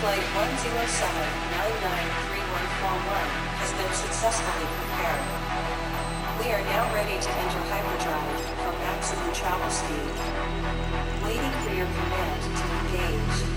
Flight 107-993141 has been successfully prepared. We are now ready to enter hyperdrive for maximum travel speed. Waiting for your command to engage.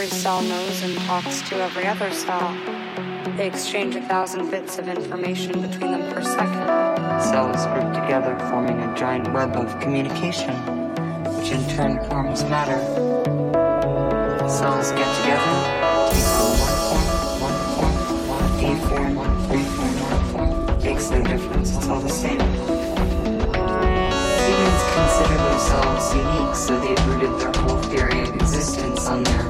every cell knows and talks to every other cell. They exchange 1,000 bits of information between them per second. Cells group together, forming a giant web of communication, which in turn forms matter. Cells get together, take on one form, makes no difference, it's all the same. Humans consider themselves unique, so they've rooted their whole theory of existence on their